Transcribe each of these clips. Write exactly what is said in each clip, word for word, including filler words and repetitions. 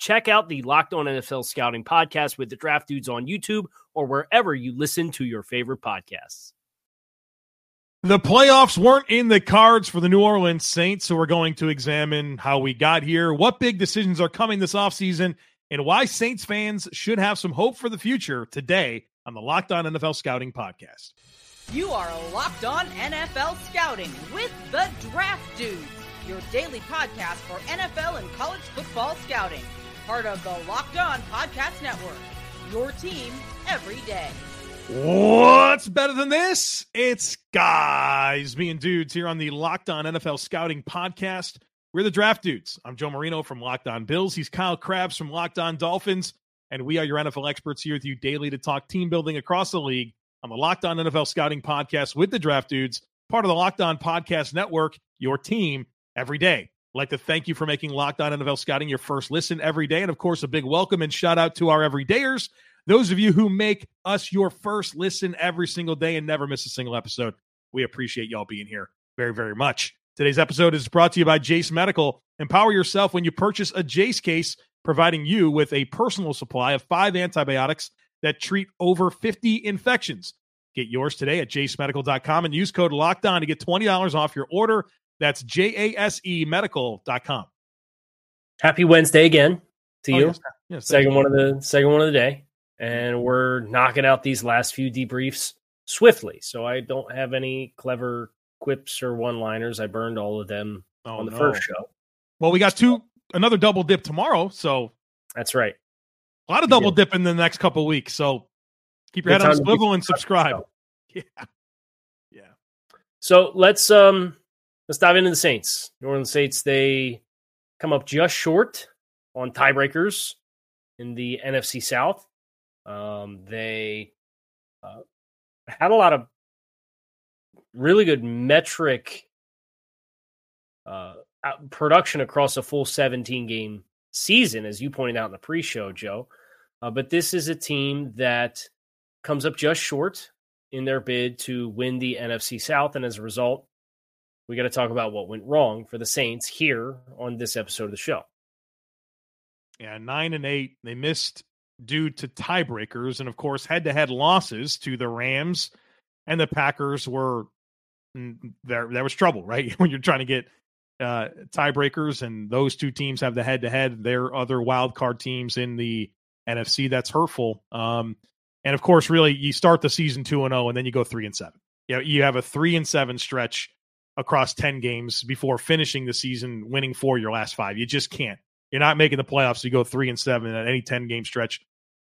Check out the Locked On N F L Scouting podcast with the Draft Dudes on YouTube or wherever you listen to your favorite podcasts. The playoffs weren't in the cards for the New Orleans Saints, so we're going to examine how we got here, what big decisions are coming this offseason, and why Saints fans should have some hope for the future today on the Locked On N F L Scouting podcast. You are Locked On N F L Scouting with the Draft Dudes, your daily podcast for N F L and college football scouting. Part of the Locked On Podcast Network, your team every day. What's better than this? It's guys being dudes here on the Locked On N F L Scouting podcast. We're the Draft Dudes. I'm Joe Marino from Locked On Bills. He's Kyle Crabbs from Locked On Dolphins. And we are your N F L experts here with you daily to talk team building across the league on the Locked On N F L Scouting podcast with the Draft Dudes, part of the Locked On Podcast Network, your team every day. I'd like to thank you for making Locked On N F L Scouting your first listen every day. And of course, a big welcome and shout out to our everydayers, those of you who make us your first listen every single day and never miss a single episode. We appreciate y'all being here very, very much. Today's episode is brought to you by Jase Medical. Empower yourself when you purchase a Jase case, providing you with a personal supply of five antibiotics that treat over fifty infections. Get yours today at jase medical dot com and use code LOCKEDON to get twenty dollars off your order. That's J A S E medical dot com. Happy Wednesday again to oh, you. Yes, yes, second one of the second one of the day. And we're knocking out these last few debriefs swiftly. So I don't have any clever quips or one-liners. I burned all of them oh, on the no. first show. Well, we got two Another double dip tomorrow, so that's right. A lot of double yeah. dip in the next couple of weeks, so keep your head on swivel and subscribe. Yeah, yeah. So let's um let's dive into the Saints. New Orleans Saints, they come up just short on tiebreakers in the N F C South. Um, they uh, had a lot of really good metric Uh, production across a full seventeen-game season, as you pointed out in the pre-show, Joe. Uh, but this is a team that comes up just short in their bid to win the N F C South, and as a result, we got to talk about what went wrong for the Saints here on this episode of the show. Yeah, nine and eight. They missed due to tiebreakers, and of course, head-to-head losses to the Rams and the Packers were there. There was trouble, right? When you're trying to get uh tiebreakers, and those two teams have the head-to-head, their other wild card teams in the N F C. That's hurtful. Um and of course, really, you start the season two and oh, and then you go three and seven. You know, you have a three and seven stretch across ten games before finishing the season winning four your last five. You just can't. You're not making the playoffs. So you go three and seven at any ten game stretch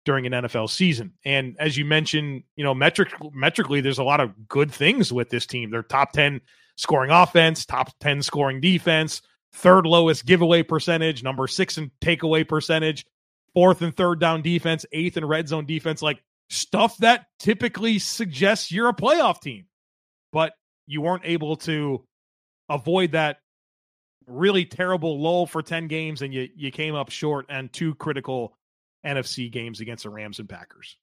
during an N F L season. And as you mentioned, you know, metric metrically, there's a lot of good things with this team. They're top ten scoring offense, top ten scoring defense, third lowest giveaway percentage, number six in takeaway percentage, fourth and third down defense, eighth in red zone defense, like stuff that typically suggests you're a playoff team. But you weren't able to avoid that really terrible lull for ten games, and you you came up short on two critical N F C games against the Rams and Packers.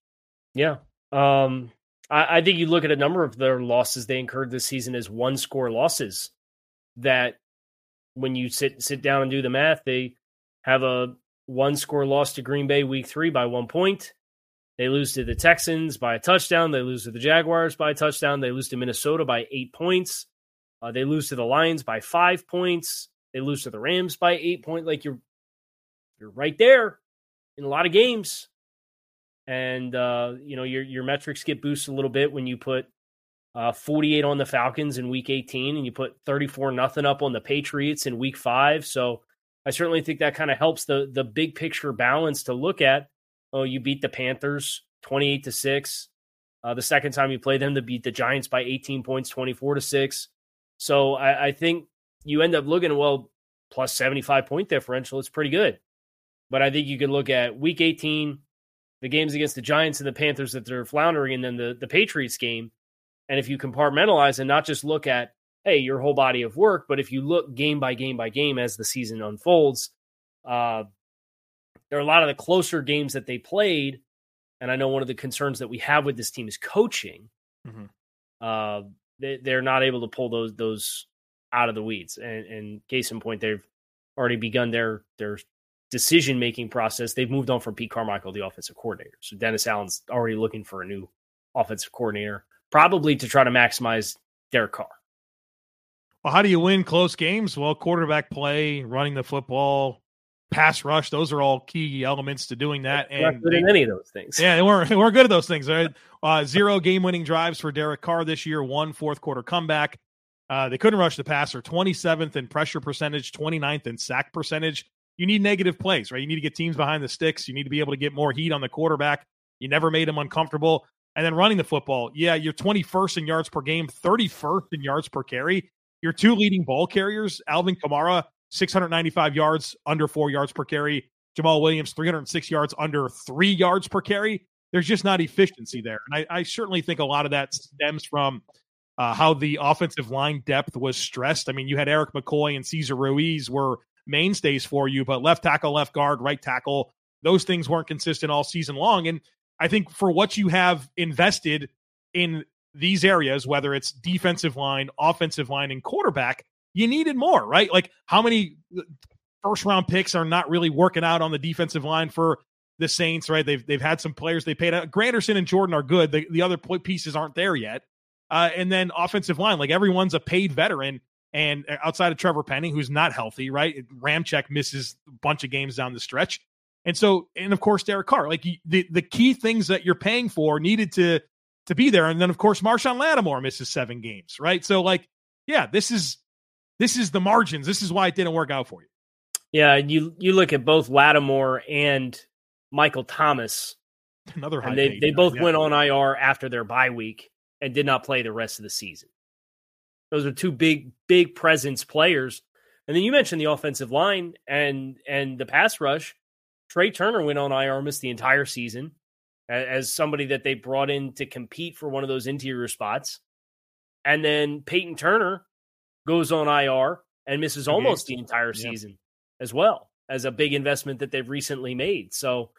Yeah. Um, I, I think you look at a number of their losses they incurred this season as one score losses that when you sit, sit down and do the math, they have a one score loss to Green Bay week three by one point. They lose to the Texans by a touchdown. They lose to the Jaguars by a touchdown. They lose to Minnesota by eight points. Uh, they lose to the Lions by five points. They lose to the Rams by eight points. Like you're, you're right there in a lot of games. And, uh, you know, your your metrics get boosted a little bit when you put uh, forty-eight on the Falcons in week eighteen, and you put thirty-four nothing up on the Patriots in week five. So I certainly think that kind of helps the the big picture balance to look at. Oh, you beat the Panthers twenty-eight to six. Uh, the second time you play them, to beat the Giants by eighteen points, twenty-four to six. So I, I think you end up looking, well, plus seventy-five point differential. It's pretty good. But I think you could look at week eighteen, the games against the Giants and the Panthers that they're floundering, and then the, the Patriots game. And if you compartmentalize and not just look at, hey, your whole body of work, but if you look game by game by game as the season unfolds, uh, there are a lot of the closer games that they played. And I know one of the concerns that we have with this team is coaching. Mm-hmm. Uh, they, they're not able to pull those those out of the weeds. And, and case in point, they've already begun their their decision-making process. They've moved on from Pete Carmichael, the offensive coordinator. So Dennis Allen's already looking for a new offensive coordinator, probably to try to maximize Derek Carr. Well, how do you win close games? Well, quarterback play, running the football, pass rush, those are all key elements to doing that. They're and not good at any of those things. Yeah, they weren't, they weren't good at those things. Right? Uh, zero game-winning drives for Derek Carr this year, one fourth-quarter comeback. Uh, they couldn't rush the passer, twenty-seventh in pressure percentage, twenty-ninth in sack percentage. You need negative plays, right? You need to get teams behind the sticks. You need to be able to get more heat on the quarterback. You never made him uncomfortable. And then running the football, yeah, you're twenty-first in yards per game, thirty-first in yards per carry. Your two leading ball carriers, Alvin Kamara, six hundred ninety-five yards, under four yards per carry. Jamal Williams, three hundred six yards, under three yards per carry. There's just not efficiency there. And I, I certainly think a lot of that stems from uh, how the offensive line depth was stressed. I mean, you had Erik McCoy and Cesar Ruiz were mainstays for you, but left tackle, left guard, right tackle, those things weren't consistent all season long. And I think for what you have invested in these areas, whether it's defensive line, offensive line, and quarterback, you needed more, right? Like, how many first-round picks are not really working out on the defensive line for the Saints, right? They've they've had some players they paid out. Granderson and Jordan are good. The, the other pieces aren't there yet. Uh, and then offensive line, like, everyone's a paid veteran, and outside of Trevor Penning, who's not healthy, right? Ramczyk misses a bunch of games down the stretch. And so, and of course, Derek Carr, like, the, the key things that you're paying for needed to, to be there. And then, of course, Marshon Lattimore misses seven games, right? So, like, yeah, this is, This is the margins. This is why it didn't work out for you. Yeah, you you look at both Lattimore and Michael Thomas. Another high. And they they both yeah. went on I R after their bye week and did not play the rest of the season. Those are two big big presence players. And then you mentioned the offensive line and and the pass rush. Trey Turner went on I R, missed the entire season as somebody that they brought in to compete for one of those interior spots. And then Payton Turner goes on I R and misses almost the entire season yep. as well, as a big investment that they've recently made. So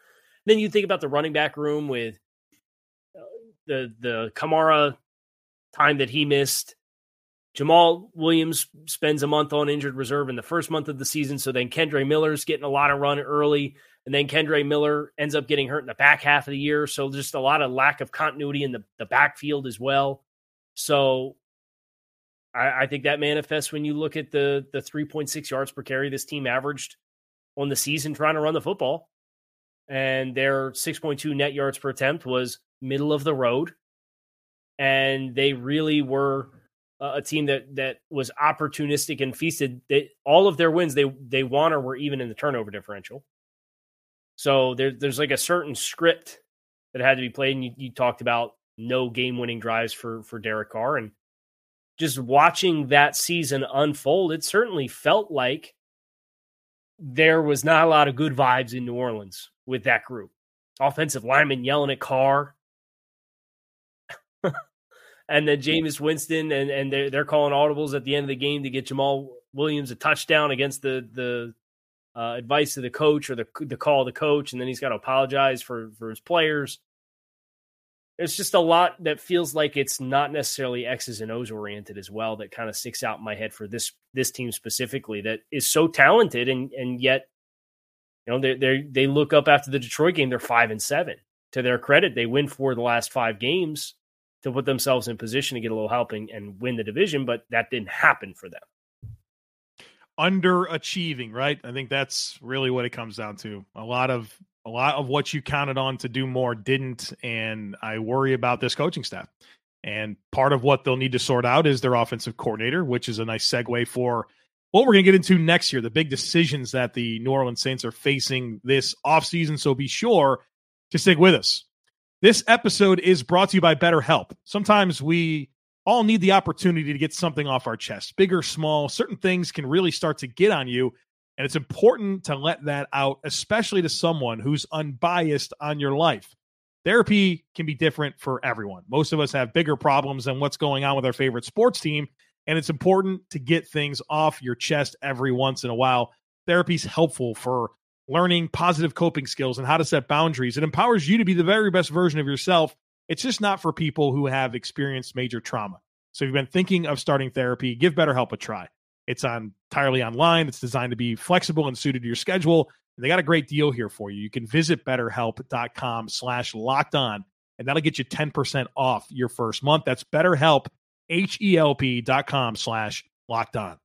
then you think about the running back room with the the Kamara time that he missed. Jamal Williams spends a month on injured reserve in the first month of the season, so then Kendre Miller's getting a lot of run early, and then Kendre Miller ends up getting hurt in the back half of the year, so just a lot of lack of continuity in the, the backfield as well. So I think that manifests when you look at the the three point six yards per carry this team averaged on the season trying to run the football. And their six point two net yards per attempt was middle of the road. And they really were a team that that was opportunistic and feasted. They, all of their wins, they they won or were even in the turnover differential. So there, there's like a certain script that had to be played. And you, you talked about no game-winning drives for for Derek Carr. And just watching that season unfold, it certainly felt like there was not a lot of good vibes in New Orleans with that group. Offensive linemen yelling at Carr. And then Jameis Winston, and, and they're, they're calling audibles at the end of the game to get Jamal Williams a touchdown against the the uh, advice of the coach, or the, the call of the coach, and then he's got to apologize for, for his players. It's just a lot that feels like it's not necessarily X's and O's oriented as well, that kind of sticks out in my head for this this team specifically, that is so talented, and and yet, you know, they they they look up after the Detroit game, they're five and seven. To their credit, they win four of the last five games to put themselves in position to get a little help and, and win the division, but that didn't happen for them. Underachieving, right? I think that's really what it comes down to. A lot of A lot of what you counted on to do more didn't, and I worry about this coaching staff. And part of what they'll need to sort out is their offensive coordinator, which is a nice segue for what we're going to get into next year, the big decisions that the New Orleans Saints are facing this offseason. So be sure to stick with us. This episode is brought to you by BetterHelp. Sometimes we all need the opportunity to get something off our chest, big or small. Certain things can really start to get on you, and it's important to let that out, especially to someone who's unbiased on your life. Therapy can be different for everyone. Most of us have bigger problems than what's going on with our favorite sports team, and it's important to get things off your chest every once in a while. Therapy's helpful for learning positive coping skills and how to set boundaries. It empowers you to be the very best version of yourself. It's just not for people who have experienced major trauma. So if you've been thinking of starting therapy, give BetterHelp a try. It's on, entirely online. It's designed to be flexible and suited to your schedule. They got a great deal here for you. You can visit BetterHelp.com slash locked on, and that'll get you ten percent off your first month. That's BetterHelp, H-E-L-P dot com slash locked on.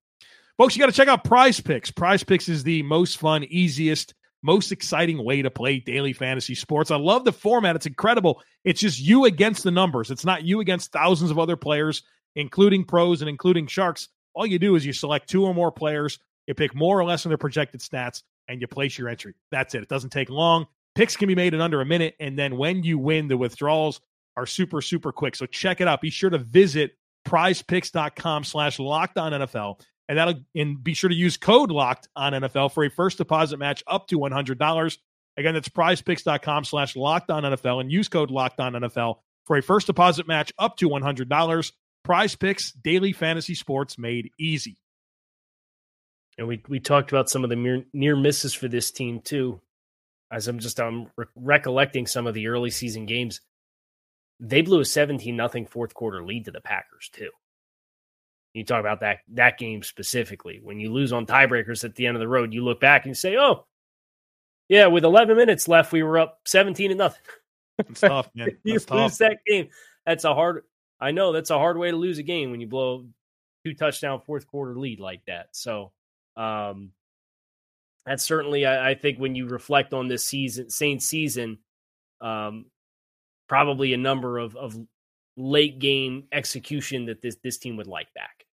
Folks, you got to check out Prize Picks. Prize Picks is the most fun, easiest, most exciting way to play daily fantasy sports. I love the format. It's incredible. It's just you against the numbers. It's not you against thousands of other players, including pros and including sharks. All you do is you select two or more players, you pick more or less than their projected stats, and you place your entry. That's it. It doesn't take long. Picks can be made in under a minute, and then when you win, the withdrawals are super, super quick. So check it out. Be sure to visit prizepicks.com slash locked on NFL, and that'll and be sure to use code locked on N F L for a first deposit match up to one hundred dollars. Again, that's prizepicks.com slash locked on NFL, and use code locked on N F L for a first deposit match up to one hundred dollars. Prize Picks, daily fantasy sports made easy. And we, we talked about some of the mere, near misses for this team, too. As I'm just um, re- recollecting some of the early season games, they blew a seventeen nothing fourth quarter lead to the Packers, too. You talk about that that game specifically. When you lose on tiebreakers at the end of the road, you look back and say, oh, yeah, with eleven minutes left, we were up seventeen to nothing. That's tough, man. That's you tough. Lose that game. That's a hard... I know that's a hard way to lose a game when you blow two touchdown fourth quarter lead like that. So um, that's certainly, I, I think when you reflect on this season, Saints season, um, probably a number of, of late game execution that this, this team would like back.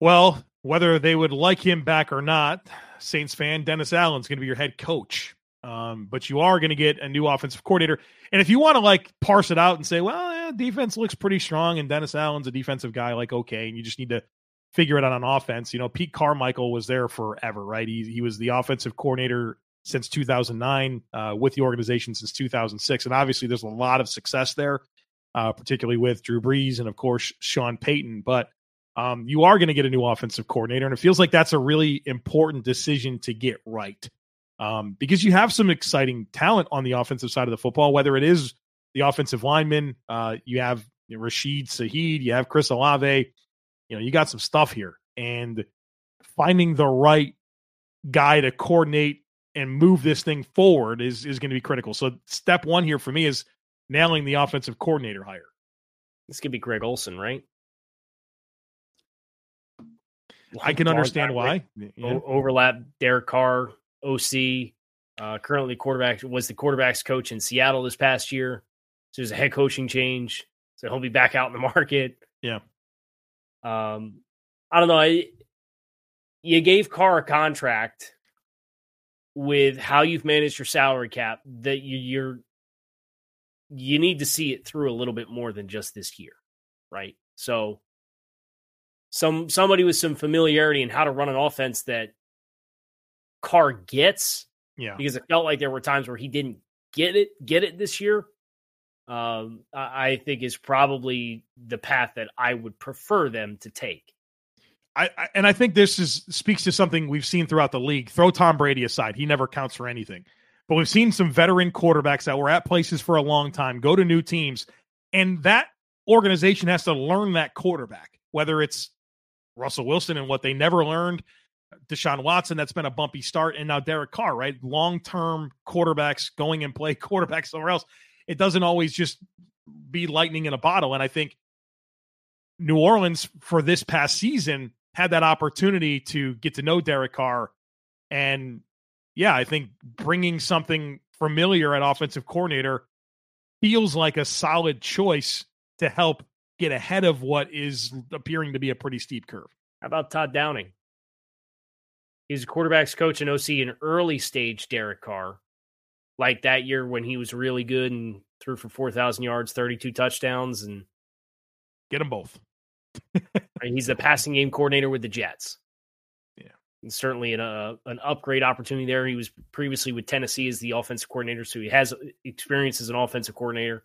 Well, whether they would like him back or not, Saints fan, Dennis Allen's going to be your head coach. Um, but you are going to get a new offensive coordinator. And if you want to like parse it out and say, well, yeah, defense looks pretty strong and Dennis Allen's a defensive guy, like, okay. And you just need to figure it out on offense. You know, Pete Carmichael was there forever, right? He he was the offensive coordinator since two thousand nine, uh, with the organization since two thousand six. And obviously there's a lot of success there, uh, particularly with Drew Brees and of course, Sean Payton, but um, you are going to get a new offensive coordinator. And it feels like that's a really important decision to get right. Um, because you have some exciting talent on the offensive side of the football, whether it is the offensive lineman, uh, you have Rashid Shaheed, you have Chris Olave, you know, you got some stuff here. And finding the right guy to coordinate and move this thing forward is, is going to be critical. So step one here for me is nailing the offensive coordinator hire. This could be Greg Olsen, right? I can understand why. Yeah. Overlap Derek Carr. O C, uh, currently quarterback, was the quarterback's coach in Seattle this past year. So there's a head coaching change. So he'll be back out in the market. Yeah. Um, I don't know. I, you gave Carr a contract with how you've managed your salary cap that you, you're, you need to see it through a little bit more than just this year. Right. So some, somebody with some familiarity in how to run an offense that Carr gets, yeah, because it felt like there were times where he didn't get it, get it this year. Um, I think is probably the path that I would prefer them to take. I, I and I think this is speaks to something we've seen throughout the league. Throw Tom Brady aside; he never counts for anything. But we've seen some veteran quarterbacks that were at places for a long time go to new teams, and that organization has to learn that quarterback. Whether it's Russell Wilson and what they never learned. Deshaun Watson, that's been a bumpy start, and now Derek Carr, right? Long-term quarterbacks going and play quarterback somewhere else. It doesn't always just be lightning in a bottle, and I think New Orleans for this past season had that opportunity to get to know Derek Carr, and yeah, I think bringing something familiar at offensive coordinator feels like a solid choice to help get ahead of what is appearing to be a pretty steep curve. How about Todd Downing? He's a quarterback's coach and O C in early stage Derek Carr, like that year when he was really good and threw for four thousand yards, thirty-two touchdowns, and get them both. He's the passing game coordinator with the Jets. Yeah. And certainly an, uh, an upgrade opportunity there. He was previously with Tennessee as the offensive coordinator, so he has experience as an offensive coordinator.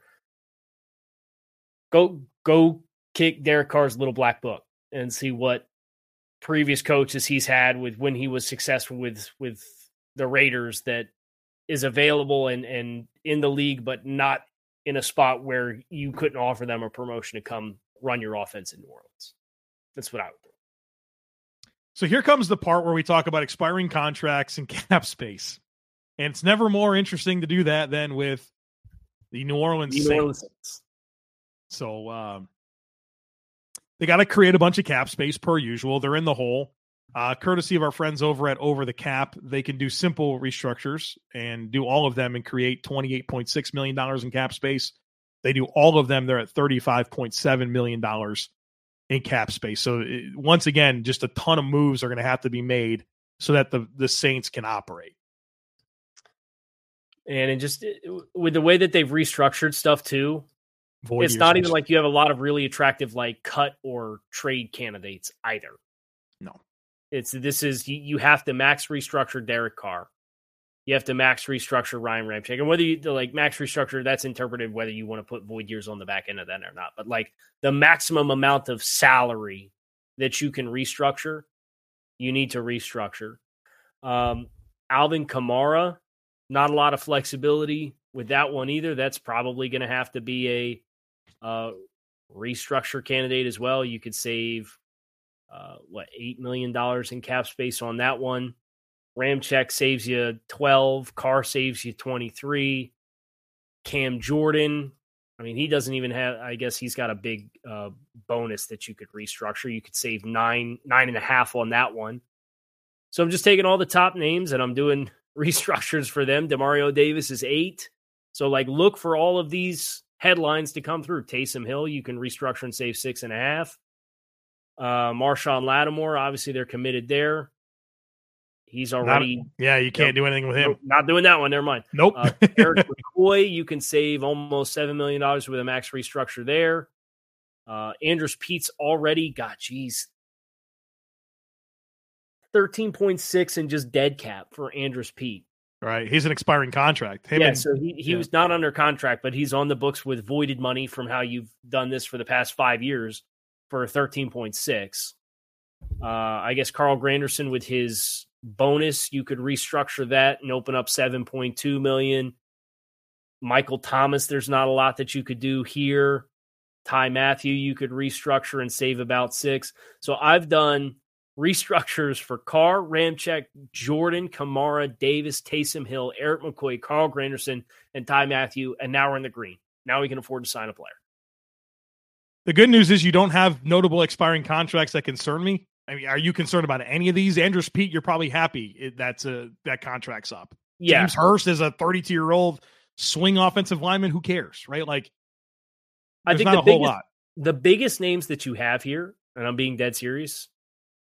Go, go kick Derek Carr's little black book and see what previous coaches he's had with when he was successful with, with the Raiders that is available and, and in the league, but not in a spot where you couldn't offer them a promotion to come run your offense in New Orleans. That's what I would do. So here comes the part where we talk about expiring contracts and cap space. And it's never more interesting to do that than with the New Orleans Saints. New Orleans Saints. So um, they got to create a bunch of cap space per usual. They're in the hole. Uh, courtesy of our friends over at Over the Cap, they can do simple restructures and do all of them and create twenty-eight point six million dollars in cap space. They do all of them. They're at thirty-five point seven million dollars in cap space. So it, once again, just a ton of moves are going to have to be made so that the, the Saints can operate. And it just it, with the way that they've restructured stuff too, Void it's not even like you have a lot of really attractive like cut or trade candidates either. No. It's this is you, you have to max restructure Derek Carr. You have to max restructure Ryan Ramczyk. And whether you like max restructure, that's interpreted whether you want to put void years on the back end of that or not. But like the maximum amount of salary that you can restructure, you need to restructure. Um, Alvin Kamara, not a lot of flexibility with that one either. That's probably going to have to be a uh, restructure candidate as well. You could save Uh, what eight million dollars in cap space on that one. Ramczyk saves you twelve. Carr saves you twenty-three. Cam Jordan, I mean, he doesn't even have, I guess he's got a big uh, bonus that you could restructure. You could save nine, nine and a half on that one. So I'm just taking all the top names and I'm doing restructures for them. DeMario Davis is eight. So like, look for all of these headlines to come through. Taysom Hill, you can restructure and save six and a half. Uh, Marshon Lattimore, obviously they're committed there. He's already. Not, yeah, you can't you know, do anything with him. Not doing that one. Never mind. Nope. uh, Erik McCoy, you can save almost seven million dollars with a max restructure there. Uh, Andrews Pete's already got, geez, thirteen point six in just dead cap for Andrews Pete. Right. He's an expiring contract. Him yeah, and, so he, he yeah. was not under contract, but he's on the books with voided money from how you've done this for the past five years. For thirteen point six. Uh, I guess Carl Granderson with his bonus, you could restructure that and open up seven point two million. Michael Thomas, there's not a lot that you could do here. Ty Mathieu, you could restructure and save about six. So I've done restructures for Carr, Ramczyk, Jordan, Kamara, Davis, Taysom Hill, Erik McCoy, Carl Granderson, and Ty Mathieu, and now we're in the green. Now we can afford to sign a player. The good news is you don't have notable expiring contracts that concern me. I mean, are you concerned about any of these? Andrews Pete, you're probably happy that's a, that contract's up. Yeah. James Hurst is a thirty-two-year-old swing offensive lineman. Who cares, right? Like, I think not the a biggest, whole lot. The biggest names that you have here, and I'm being dead serious,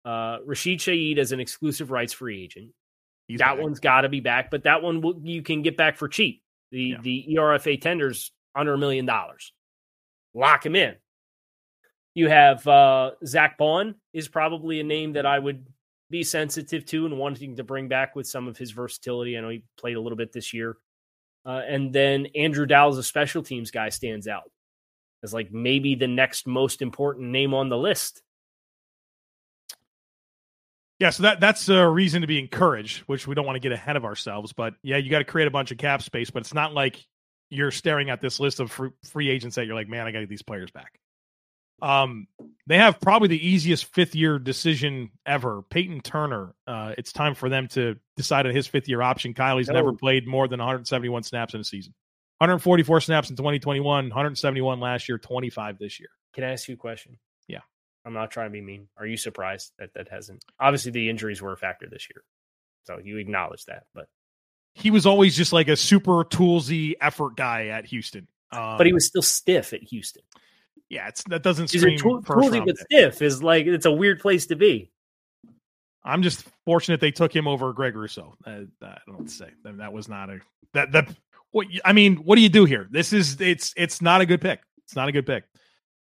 uh, Rashid Shaheed as an exclusive rights free agent. He's that back. One's got to be back, but that one will, you can get back for cheap. The yeah. the E R F A tender's under a million dollars. Lock him in. You have uh, Zach Bond is probably a name that I would be sensitive to and wanting to bring back with some of his versatility. I know he played a little bit this year. Uh, and then Andrew Dowell's a special teams guy stands out as like maybe the next most important name on the list. Yeah, so that, that's a reason to be encouraged, which we don't want to get ahead of ourselves. But yeah, you got to create a bunch of cap space, but it's not like you're staring at this list of free agents that you're like, man, I got to get these players back. Um, they have probably the easiest fifth year decision ever. Payton Turner. Uh, it's time for them to decide on his fifth year option. Kyle, he's oh. never played more than one hundred seventy-one snaps in a season, one hundred forty-four snaps in twenty twenty-one, one hundred seventy-one last year, twenty-five this year. Can I ask you a question? Yeah. I'm not trying to be mean. Are you surprised that that hasn't, obviously the injuries were a factor this year. So you acknowledge that, but he was always just like a super toolsy effort guy at Houston. Um, but he was still stiff at Houston. Yeah, it's that doesn't scream tw- first round pick. Stiff is like it's a weird place to be. I'm just fortunate they took him over Greg Rousseau. I, I don't know what to say. I mean, that was not a that that. What, I mean, what do you do here? This is it's it's not a good pick. It's not a good pick.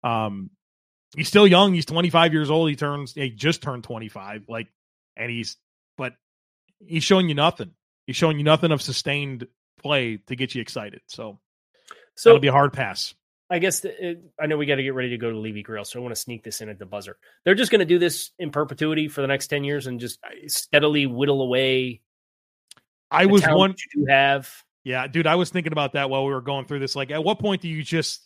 Um, he's still young. He's twenty-five years old. He turns he just turned twenty-five. Like, and he's but he's showing you nothing. He's showing you nothing of sustained play to get you excited. So, so that'll be a hard pass. I guess the, it, I know we got to get ready to go to Levy Grill, so I want to sneak this in at the buzzer. They're just going to do this in perpetuity for the next ten years and just steadily whittle away. I was one you have. Yeah, dude, I was thinking about that while we were going through this. Like, at what point do you just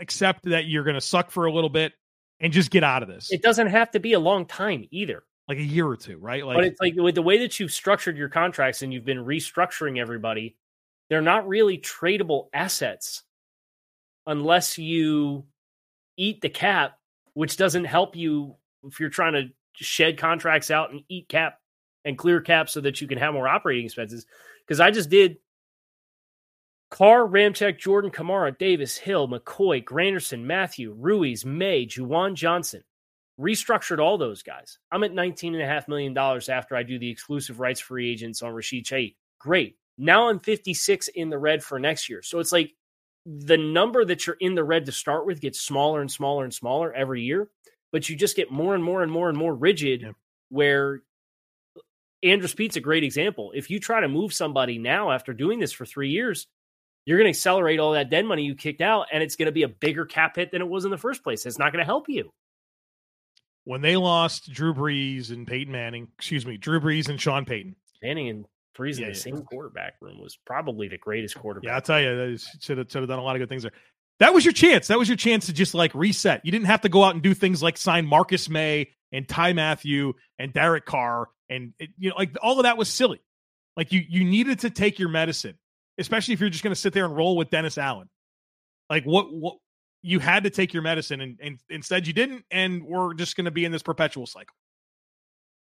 accept that you're going to suck for a little bit and just get out of this? It doesn't have to be a long time either. Like a year or two, right? Like, but it's like with the way that you've structured your contracts and you've been restructuring everybody, they're not really tradable assets unless you eat the cap, which doesn't help you if you're trying to shed contracts out and eat cap and clear cap so that you can have more operating expenses. Because I just did Carr, Ramczyk, Jordan, Kamara, Davis, Hill, McCoy, Granderson, Mathieu, Ruiz, May, Juwan Johnson. Restructured all those guys. I'm at nineteen point five million dollars after I do the exclusive rights free agents on Rashid Shaheed. Great. Now I'm fifty-six in the red for next year. So it's like the number that you're in the red to start with gets smaller and smaller and smaller every year, but you just get more and more and more and more rigid yeah. where Andrews Pete's a great example. If you try to move somebody now after doing this for three years, you're going to accelerate all that den money you kicked out, and it's going to be a bigger cap hit than it was in the first place. It's not going to help you. When they lost Drew Brees and Peyton Manning, excuse me, Drew Brees and Sean Payton. Manning and Brees yeah, in the yeah. same quarterback room was probably the greatest quarterback. Yeah, I'll tell you, they should have, should have done a lot of good things there. That was your chance. That was your chance to just like reset. You didn't have to go out and do things like sign Marcus May and Ty Mathieu and Derek Carr. And it, you know, like all of that was silly. Like you, you needed to take your medicine, especially if you're just going to sit there and roll with Dennis Allen. Like what, what, you had to take your medicine and, and instead you didn't. And we're just going to be in this perpetual cycle,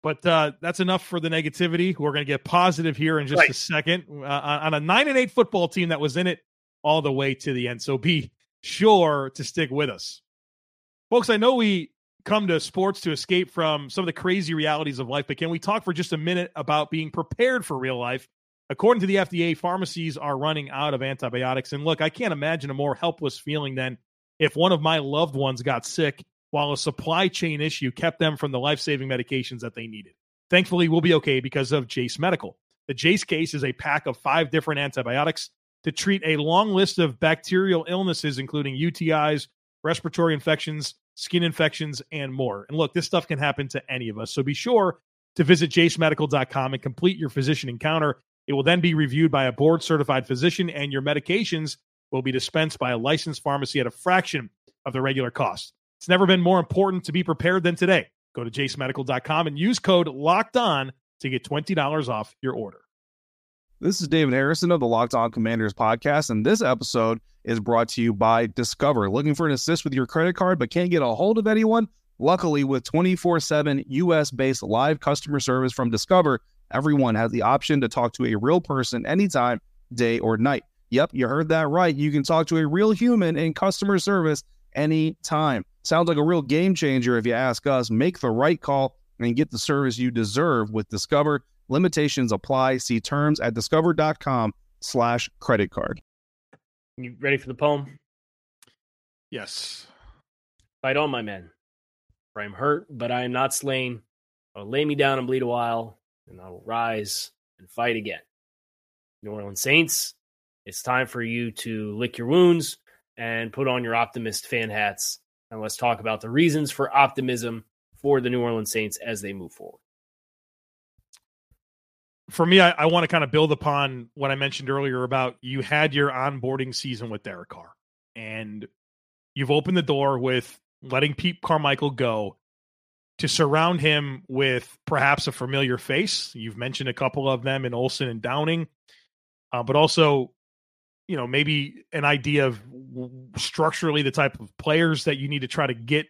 but uh, that's enough for the negativity. We're going to get positive here in just right. a second uh, on a nine and eight football team that was in it all the way to the end. So be sure to stick with us, folks. I know we come to sports to escape from some of the crazy realities of life, but can we talk for just a minute about being prepared for real life? According to the F D A, pharmacies are running out of antibiotics. And look, I can't imagine a more helpless feeling than if one of my loved ones got sick while a supply chain issue kept them from the life-saving medications that they needed. Thankfully, we'll be okay because of Jase Medical. The Jase case is a pack of five different antibiotics to treat a long list of bacterial illnesses, including U T Is, respiratory infections, skin infections, and more. And look, this stuff can happen to any of us. So be sure to visit jase medical dot com and complete your physician encounter. It will then be reviewed by a board-certified physician, and your medications will be dispensed by a licensed pharmacy at a fraction of the regular cost. It's never been more important to be prepared than today. Go to jase medical dot com and use code LOCKEDON to get twenty dollars off your order. This is David Harrison of the Locked On Commanders podcast, and this episode is brought to you by Discover. Looking for an assist with your credit card but can't get a hold of anyone? Luckily, with twenty-four seven U S-based live customer service from Discover, everyone has the option to talk to a real person anytime, day or night. Yep, you heard that right. You can talk to a real human in customer service anytime. Sounds like a real game changer if you ask us. Make the right call and get the service you deserve with Discover. Limitations apply. See terms at discover.com slash credit card. You ready for the poem? Yes. Fight on, my men, for I am hurt, but I am not slain. I will lay me down and bleed a while, and I will rise and fight again. New Orleans Saints, it's time for you to lick your wounds and put on your optimist fan hats. And let's talk about the reasons for optimism for the New Orleans Saints as they move forward. For me, I, I want to kind of build upon what I mentioned earlier about you had your onboarding season with Derek Carr, and you've opened the door with letting Pete Carmichael go to surround him with perhaps a familiar face. You've mentioned a couple of them in Olsen and Downing, uh, but also, you know, maybe an idea of structurally the type of players that you need to try to get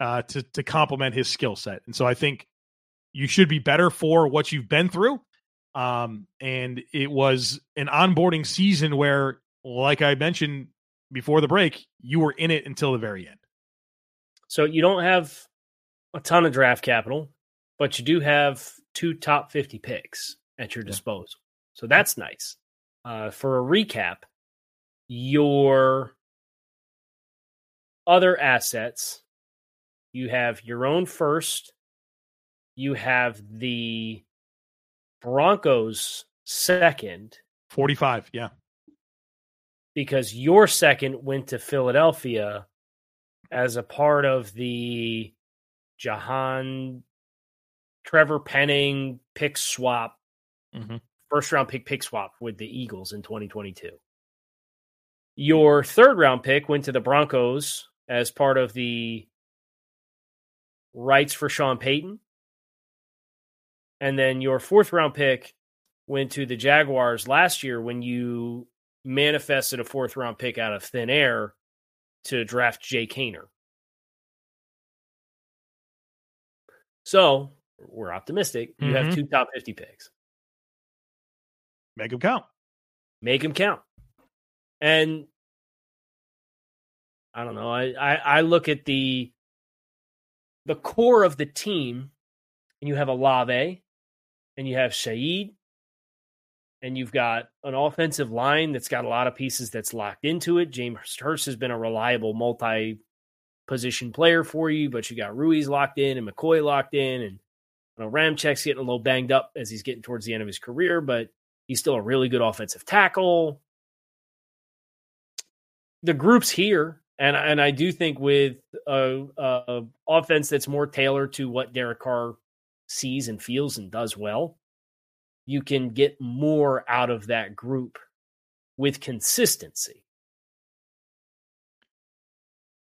uh, to, to complement his skill set. And so I think you should be better for what you've been through. Um, and it was an onboarding season where like I mentioned before the break, you were in it until the very end. So you don't have a ton of draft capital, but you do have two top fifty picks at your disposal. So that's nice. Uh, for a recap, your other assets, you have your own first, you have the Broncos second. forty-five, yeah. Because your second went to Philadelphia as a part of the Jahan, Trevor Penning pick swap, mm-hmm. first round pick pick swap with the Eagles in twenty twenty-two. Your third round pick went to the Broncos as part of the rights for Sean Payton. And then your fourth round pick went to the Jaguars last year when you manifested a fourth round pick out of thin air to draft Jay Kaner. So we're optimistic. You mm-hmm. have two top fifty picks. Make them count. Make them count. And I don't know. I, I, I look at the the core of the team, and you have Olave, and you have Shaheed, and you've got an offensive line that's got a lot of pieces that's locked into it. James Hurst has been a reliable multi position player for you, but you got Ruiz locked in and McCoy locked in, and you know, Ramczyk's getting a little banged up as he's getting towards the end of his career, but he's still a really good offensive tackle. The group's here, and and I do think with a, a offense that's more tailored to what Derek Carr sees and feels and does well, you can get more out of that group with consistency.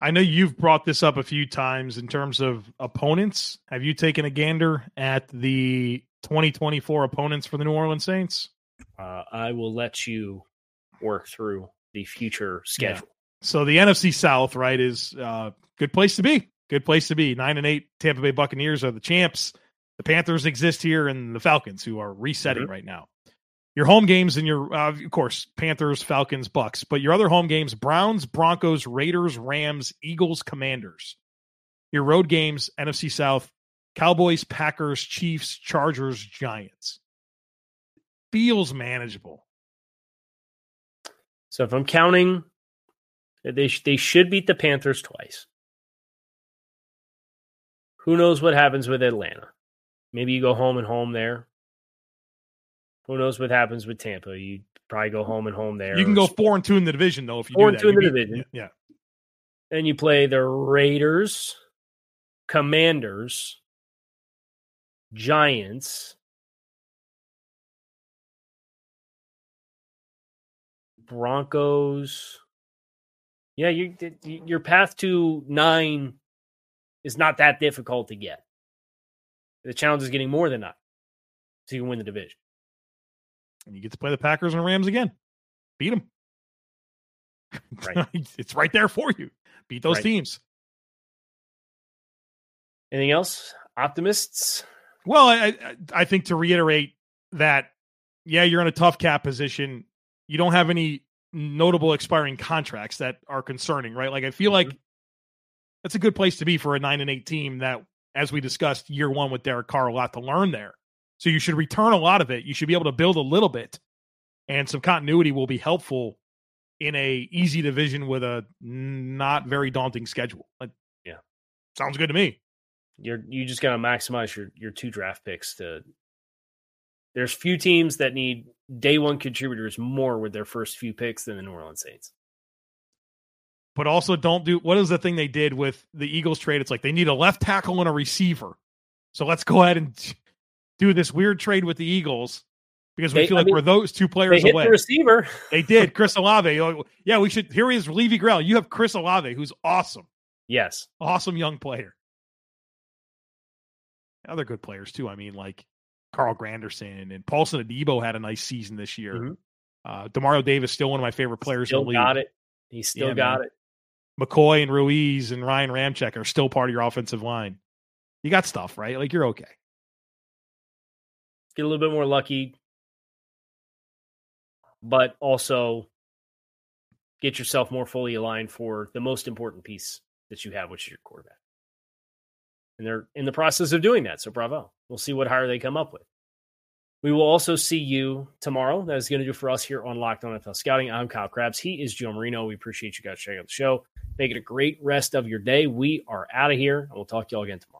I know you've brought this up a few times in terms of opponents. Have you taken a gander at the twenty twenty-four opponents for the New Orleans Saints? Uh, I will let you work through the future schedule. Yeah. So the N F C South, right, is a uh, good place to be. Good place to be. Nine and eight Tampa Bay Buccaneers are the champs. The Panthers exist here, and the Falcons, who are resetting mm-hmm. right now. Your home games and your, uh, of course, Panthers, Falcons, Bucks, but your other home games, Browns, Broncos, Raiders, Rams, Eagles, Commanders. Your road games, N F C South, Cowboys, Packers, Chiefs, Chargers, Giants. Feels manageable. So if I'm counting, they sh- they should beat the Panthers twice. Who knows what happens with Atlanta? Maybe you go home and home there. Who knows what happens with Tampa? You probably go home and home there. You can go four and two in the division, though. If you four do that, and two in the beat, division, yeah. And you play the Raiders, Commanders, Giants, Broncos. Yeah, you your path to nine is not that difficult to get. The challenge is getting more than nine, so you can win the division. And you get to play the Packers and the Rams again. Beat them. Right. It's right there for you. Beat those right. teams. Anything else? Optimists? Well, I, I I think to reiterate that, yeah, you're in a tough cap position. You don't have any notable expiring contracts that are concerning, right? Like, I feel mm-hmm. like that's a good place to be for a nine and eight team that, as we discussed, year one with Derek Carr, a lot to learn there. So you should return a lot of it. You should be able to build a little bit, and some continuity will be helpful in a easy division with a not very daunting schedule. Like, yeah, sounds good to me. You're you just got to maximize your your two draft picks. To there's few teams that need day one contributors more with their first few picks than the New Orleans Saints. But also don't do what is the thing they did with the Eagles trade? It's like they need a left tackle and a receiver. So let's go ahead and do this weird trade with the Eagles because we they, feel like I mean, we're those two players they hit away. The receiver. They did. Chris Olave. Yeah, we should. Here he is, Levy Grell. You have Chris Olave, who's awesome. Yes. Awesome young player. Other good players, too. I mean, like Carl Granderson and Paulson Adebo had a nice season this year. Mm-hmm. Uh, DeMario Davis, still one of my favorite players still in the league. Got it. He's still yeah, got man. it. McCoy and Ruiz and Ryan Ramczyk are still part of your offensive line. You got stuff, right? Like, you're okay. Get a little bit more lucky, but also get yourself more fully aligned for the most important piece that you have, which is your quarterback. And they're in the process of doing that, so bravo. We'll see what hire they come up with. We will also see you tomorrow. That is going to do it for us here on Locked On N F L Scouting. I'm Kyle Crabbs. He is Joe Marino. We appreciate you guys checking out the show. Make it a great rest of your day. We are out of here, and we'll talk to you all again tomorrow.